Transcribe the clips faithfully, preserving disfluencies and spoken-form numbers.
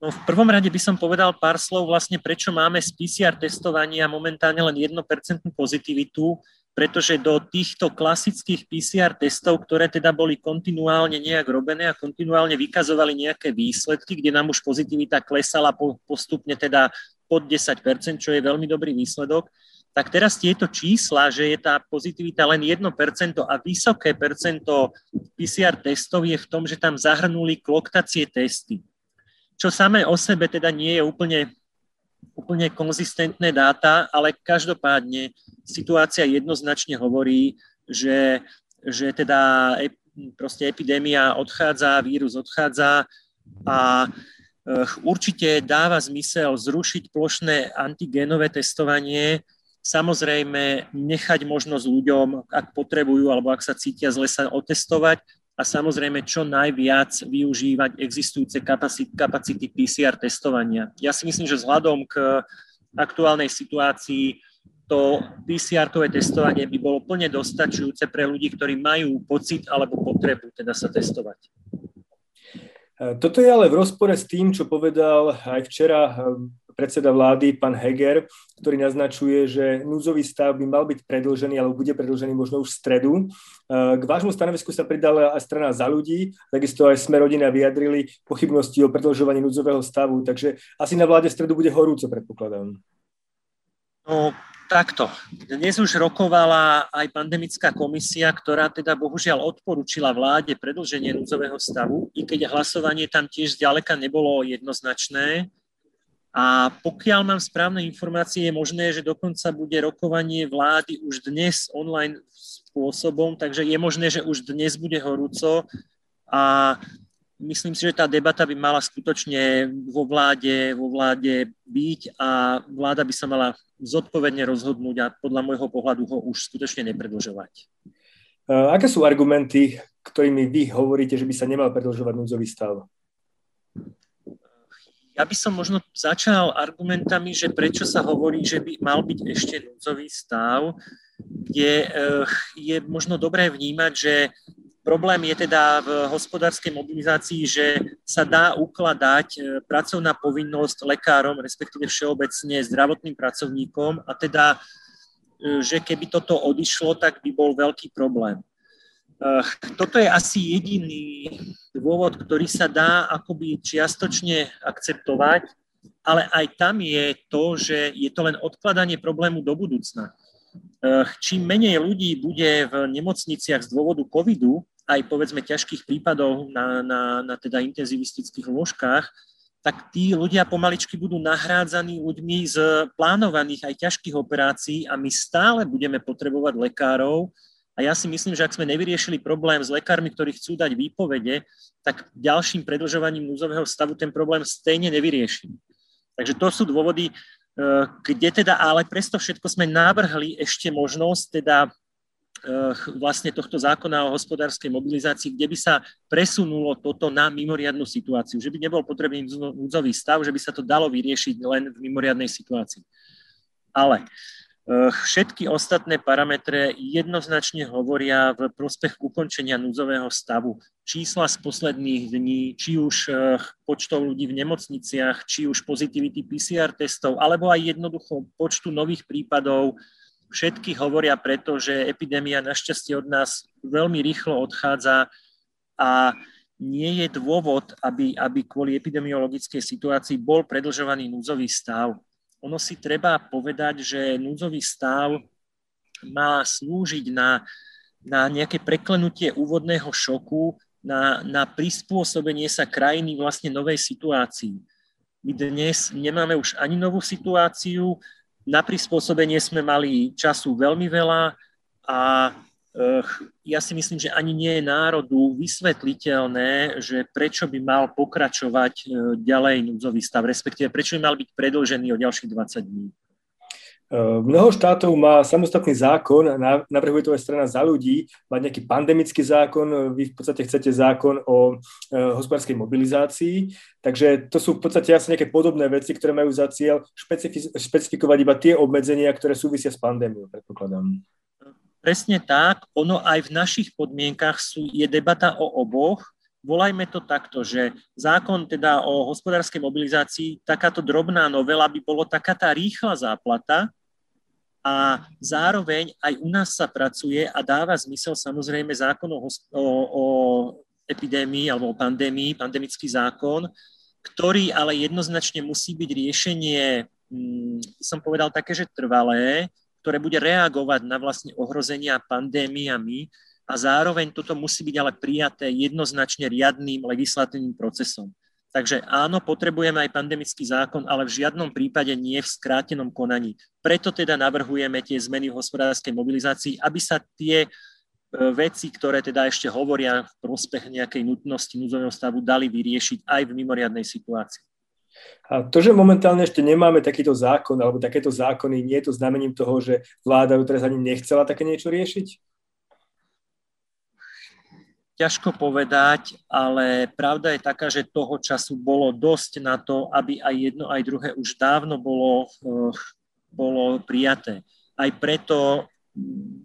No, v prvom rade by som povedal pár slov vlastne, prečo máme z pé cé er testovania momentálne len jedno percento pozitivitu, pretože do týchto klasických pé cé er testov, ktoré teda boli kontinuálne nejak robené a kontinuálne vykazovali nejaké výsledky, kde nám už pozitivita klesala postupne teda pod desať percent, čo je veľmi dobrý výsledok, tak teraz tieto čísla, že je tá pozitivita len jedno percento a vysoké percento pé cé er testov je v tom, že tam zahrnuli kloktacie testy, čo samé o sebe teda nie je úplne, úplne konzistentné dáta, ale každopádne situácia jednoznačne hovorí, že, že teda ep, proste epidémia odchádza, vírus odchádza a určite dáva zmysel zrušiť plošné antigénové testovanie. Samozrejme, nechať možnosť ľuďom, ak potrebujú alebo ak sa cítia zle, sa otestovať a samozrejme čo najviac využívať existujúce kapacity, kapacity pé cé er testovania. Ja si myslím, že vzhľadom k aktuálnej situácii to pé cé er-kové testovanie by bolo plne dostačujúce pre ľudí, ktorí majú pocit alebo potrebu teda sa testovať. Toto je ale v rozpore s tým, čo povedal aj včera predseda vlády, pán Heger, ktorý naznačuje, že núdzový stav by mal byť predĺžený, alebo bude predĺžený možno už v stredu. K vášmu stanovisku sa pridala aj strana Za ľudí, takisto aj Sme rodina vyjadrili pochybnosti o predĺžovaní núdzového stavu, takže asi na vláde v stredu bude horúco, predpokladám. No, takto. Dnes už rokovala aj pandemická komisia, ktorá teda bohužiaľ odporúčila vláde predĺženie núdzového stavu, i keď hlasovanie tam tiež zďaleka nebolo jednoznačné. A pokiaľ mám správne informácie, je možné, že dokonca bude rokovanie vlády už dnes online spôsobom, takže je možné, že už dnes bude horúco a myslím si, že tá debata by mala skutočne vo vláde, vo vláde byť a vláda by sa mala zodpovedne rozhodnúť a podľa môjho pohľadu ho už skutočne nepredĺžovať. Aké sú argumenty, ktorými vy hovoríte, že by sa nemal predĺžovať núdzový stav? Ja by som možno začal argumentami, že prečo sa hovorí, že by mal byť ešte núdzový stav, kde je možno dobré vnímať, že problém je teda v hospodárskej mobilizácii, že sa dá ukladať pracovná povinnosť lekárom, respektíve všeobecne zdravotným pracovníkom a teda, že keby toto odišlo, tak by bol veľký problém. Toto je asi jediný dôvod, ktorý sa dá akoby čiastočne akceptovať, ale aj tam je to, že je to len odkladanie problému do budúcna. Čím menej ľudí bude v nemocniciach z dôvodu covidu, aj povedzme ťažkých prípadov na, na, na teda intenzivistických lôžkach, tak tí ľudia pomaličky budú nahrádzaní ľuďmi z plánovaných aj ťažkých operácií a my stále budeme potrebovať lekárov. A ja si myslím, že ak sme nevyriešili problém s lekármi, ktorí chcú dať výpovede, tak ďalším predĺžovaním núdzového stavu ten problém stejne nevyriešim. Takže to sú dôvody, kde teda, ale presto všetko sme navrhli ešte možnosť teda vlastne tohto zákona o hospodárskej mobilizácii, kde by sa presunulo toto na mimoriadnu situáciu. Že by nebol potrebný núdzový stav, že by sa to dalo vyriešiť len v mimoriadnej situácii. Ale všetky ostatné parametre jednoznačne hovoria v prospech ukončenia núdzového stavu. Čísla z posledných dní, či už počtov ľudí v nemocniciach, či už pozitivity pé cé er testov, alebo aj jednoducho počtu nových prípadov, všetky hovoria preto, že epidémia našťastie od nás veľmi rýchlo odchádza a nie je dôvod, aby, aby kvôli epidemiologickej situácii bol predĺžovaný núdzový stav. Ono si treba povedať, že núdzový stav má slúžiť na, na nejaké preklenutie úvodného šoku, na, na prispôsobenie sa krajiny vlastne novej situácii. My dnes nemáme už ani novú situáciu, na prispôsobenie sme mali času veľmi veľa a ja si myslím, že ani nie je národu vysvetliteľné, že prečo by mal pokračovať ďalej núdzový stav, respektíve prečo by mal byť predĺžený o ďalších dvadsať dní. Mnoho štátov má samostatný zákon, navrhuje to aj strana Za ľudí, má nejaký pandemický zákon, vy v podstate chcete zákon o hospodárskej mobilizácii, takže to sú v podstate asi nejaké podobné veci, ktoré majú za cieľ špecifi- špecifikovať iba tie obmedzenia, ktoré súvisia s pandémiou, predpokladám. Presne tak, ono aj v našich podmienkach sú, je debata o oboch volajme to takto, že zákon teda o hospodárskej mobilizácii, takáto drobná novela by bolo taká tá rýchla záplata a zároveň aj u nás sa pracuje a dáva zmysel samozrejme zákon o, o epidémii alebo o pandémii, pandemický zákon, ktorý ale jednoznačne musí byť riešenie, som povedal také, že trvalé, ktoré bude reagovať na vlastne ohrozenia pandémiami, a zároveň toto musí byť ale prijaté jednoznačne riadnym legislatívnym procesom. Takže áno, potrebujeme aj pandemický zákon, ale v žiadnom prípade nie v skrátenom konaní. Preto teda navrhujeme tie zmeny v hospodárskej mobilizácii, aby sa tie veci, ktoré teda ešte hovoria v prospech nejakej nutnosti núdzového stavu, dali vyriešiť aj v mimoriadnej situácii. A to, že momentálne ešte nemáme takýto zákon alebo takéto zákony, nie je to znamením toho, že vláda ju teraz ani nechcela také niečo riešiť? Ťažko povedať, ale pravda je taká, že toho času bolo dosť na to, aby aj jedno, aj druhé už dávno bolo, bolo prijaté. Aj preto,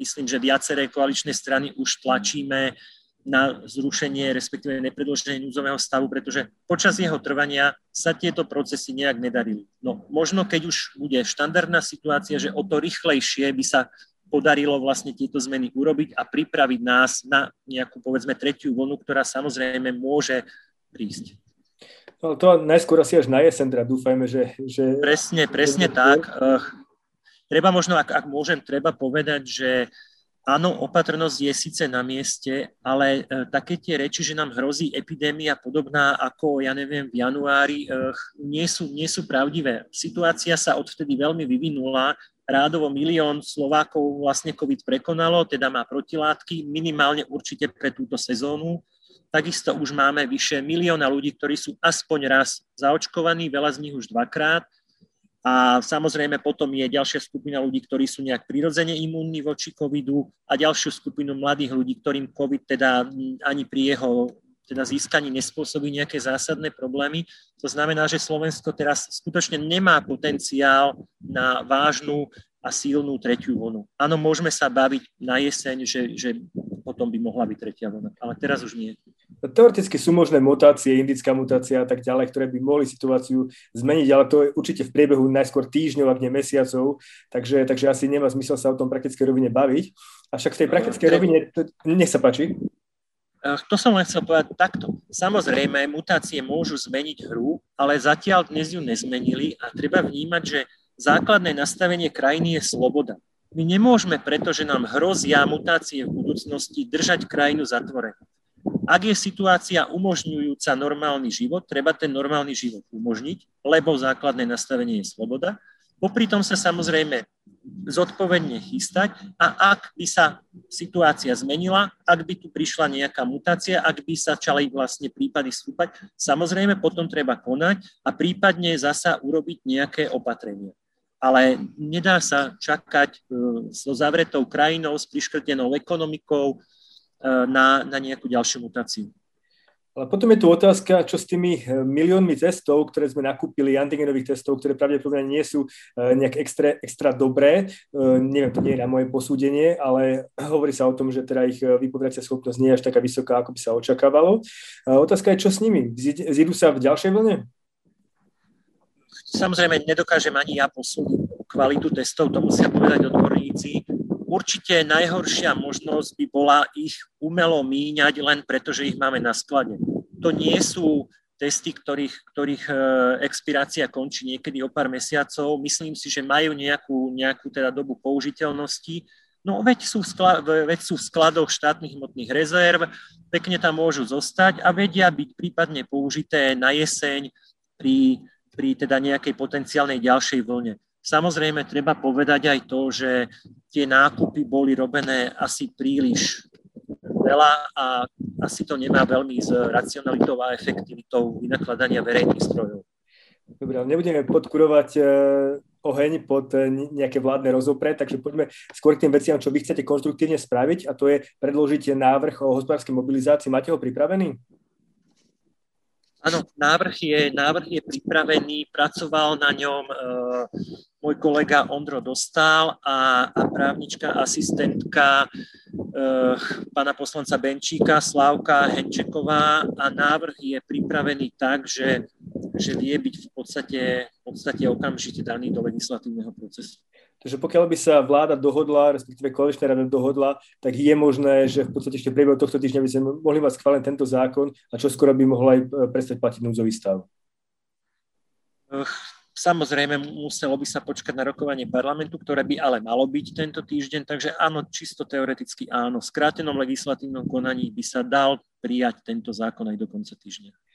myslím, že viaceré koaličné strany už tlačíme na zrušenie, respektíve nepredĺženie núdzového stavu, pretože počas jeho trvania sa tieto procesy nejak nedarili. No, možno keď už bude štandardná situácia, že o to rýchlejšie by sa podarilo vlastne tieto zmeny urobiť a pripraviť nás na nejakú, povedzme, tretiu vlnu, ktorá samozrejme môže prísť. No, to najskôr asi až na jeseň, teda dúfajme, že... že... Presne, presne že... tak. Treba možno, ak, ak môžem, treba povedať, že áno, opatrnosť je síce na mieste, ale také tie reči, že nám hrozí epidémia podobná ako, ja neviem, v januári, nie sú, nie sú pravdivé. Situácia sa odvtedy veľmi vyvinula. Rádovo milión Slovákov vlastne COVID prekonalo, teda má protilátky, minimálne určite pre túto sezónu. Takisto už máme vyše milióna ľudí, ktorí sú aspoň raz zaočkovaní, veľa z nich už dvakrát. A samozrejme potom je ďalšia skupina ľudí, ktorí sú nejak prirodzene imúnni voči covidu a ďalšiu skupinu mladých ľudí, ktorým COVID teda ani pri jeho teda získaní nespôsobí nejaké zásadné problémy. To znamená, že Slovensko teraz skutočne nemá potenciál na vážnu a silnú tretiu vlnu. Áno, môžeme sa baviť na jeseň, že, že potom by mohla byť tretia vlna, ale teraz už nie. Teoreticky sú možné mutácie, indická mutácia a tak ďalej, ktoré by mohli situáciu zmeniť, ale to je určite v priebehu najskôr týždňov, ak nie mesiacov, takže, takže asi nemá zmysel sa o tom praktickej rovine baviť. Avšak v tej praktickej rovine, nech sa páči. To som len chcel povedať takto. Samozrejme, mutácie môžu zmeniť hru, ale zatiaľ dnes ju nezmenili a treba vnímať, že základné nastavenie krajiny je sloboda. My nemôžeme, pretože nám hrozia mutácie v budúcnosti, držať krajinu zatvorenú. Ak je situácia umožňujúca normálny život, treba ten normálny život umožniť, lebo základné nastavenie je sloboda. Popri tom sa samozrejme zodpovedne chystať a ak by sa situácia zmenila, ak by tu prišla nejaká mutácia, ak by sa čali vlastne prípady stúpať, samozrejme potom treba konať a prípadne zasa urobiť nejaké opatrenie. Ale nedá sa čakať so zavretou krajinou, s priškrtenou ekonomikou na, na nejakú ďalšiu mutáciu. Ale potom je tu otázka, čo s tými miliónmi testov, ktoré sme nakúpili, antigenových testov, ktoré pravdepodobne nie sú nejak extra, extra dobré. Neviem, to nie je na moje posúdenie, ale hovorí sa o tom, že teda ich vypovedacia schopnosť nie je až taká vysoká, ako by sa očakávalo. Otázka je, čo s nimi? Zídu sa v ďalšej vlne? Samozrejme, nedokážem ani ja posúdiť kvalitu testov, to musia povedať odborníci. Určite najhoršia možnosť by bola ich umelo míňať len preto, že ich máme na sklade. To nie sú testy, ktorých, ktorých expirácia končí niekedy o pár mesiacov. Myslím si, že majú nejakú, nejakú teda dobu použiteľnosti. No veď sú, skla- veď sú v skladoch štátnych hmotných rezerv, pekne tam môžu zostať a vedia byť prípadne použité na jeseň pri, pri teda nejakej potenciálnej ďalšej vlne. Samozrejme, treba povedať aj to, že tie nákupy boli robené asi príliš veľa a asi to nemá veľmi s racionalitou a efektivitou vynakladania verejných strojov. Dobre, ale nebudeme podkurovať oheň pod nejaké vládne rozopre, takže poďme skôr k tým veciam, čo vy chcete konštruktívne spraviť, a to je predložiť návrh o hospodárskej mobilizácii. Máte ho pripravený? Áno, návrh je, návrh je pripravený, pracoval na ňom e, môj kolega Ondro Dostál a, a právnička, asistentka e, pána poslanca Benčíka, Slávka Henčeková, a návrh je pripravený tak, že, že vie byť v podstate, v podstate okamžite daný do legislatívneho procesu. Takže pokiaľ by sa vláda dohodla, respektíve koaličná rada dohodla, tak je možné, že v podstate ešte priebehu tohto týždňa by sme mohli mať schválený tento zákon a čo skoro by mohla aj prestať platiť núdzový stav. Samozrejme, muselo by sa počkať na rokovanie parlamentu, ktoré by ale malo byť tento týždeň, takže áno, čisto teoreticky áno. V skrátenom legislatívnom konaní by sa dal prijať tento zákon aj do konca týždňa.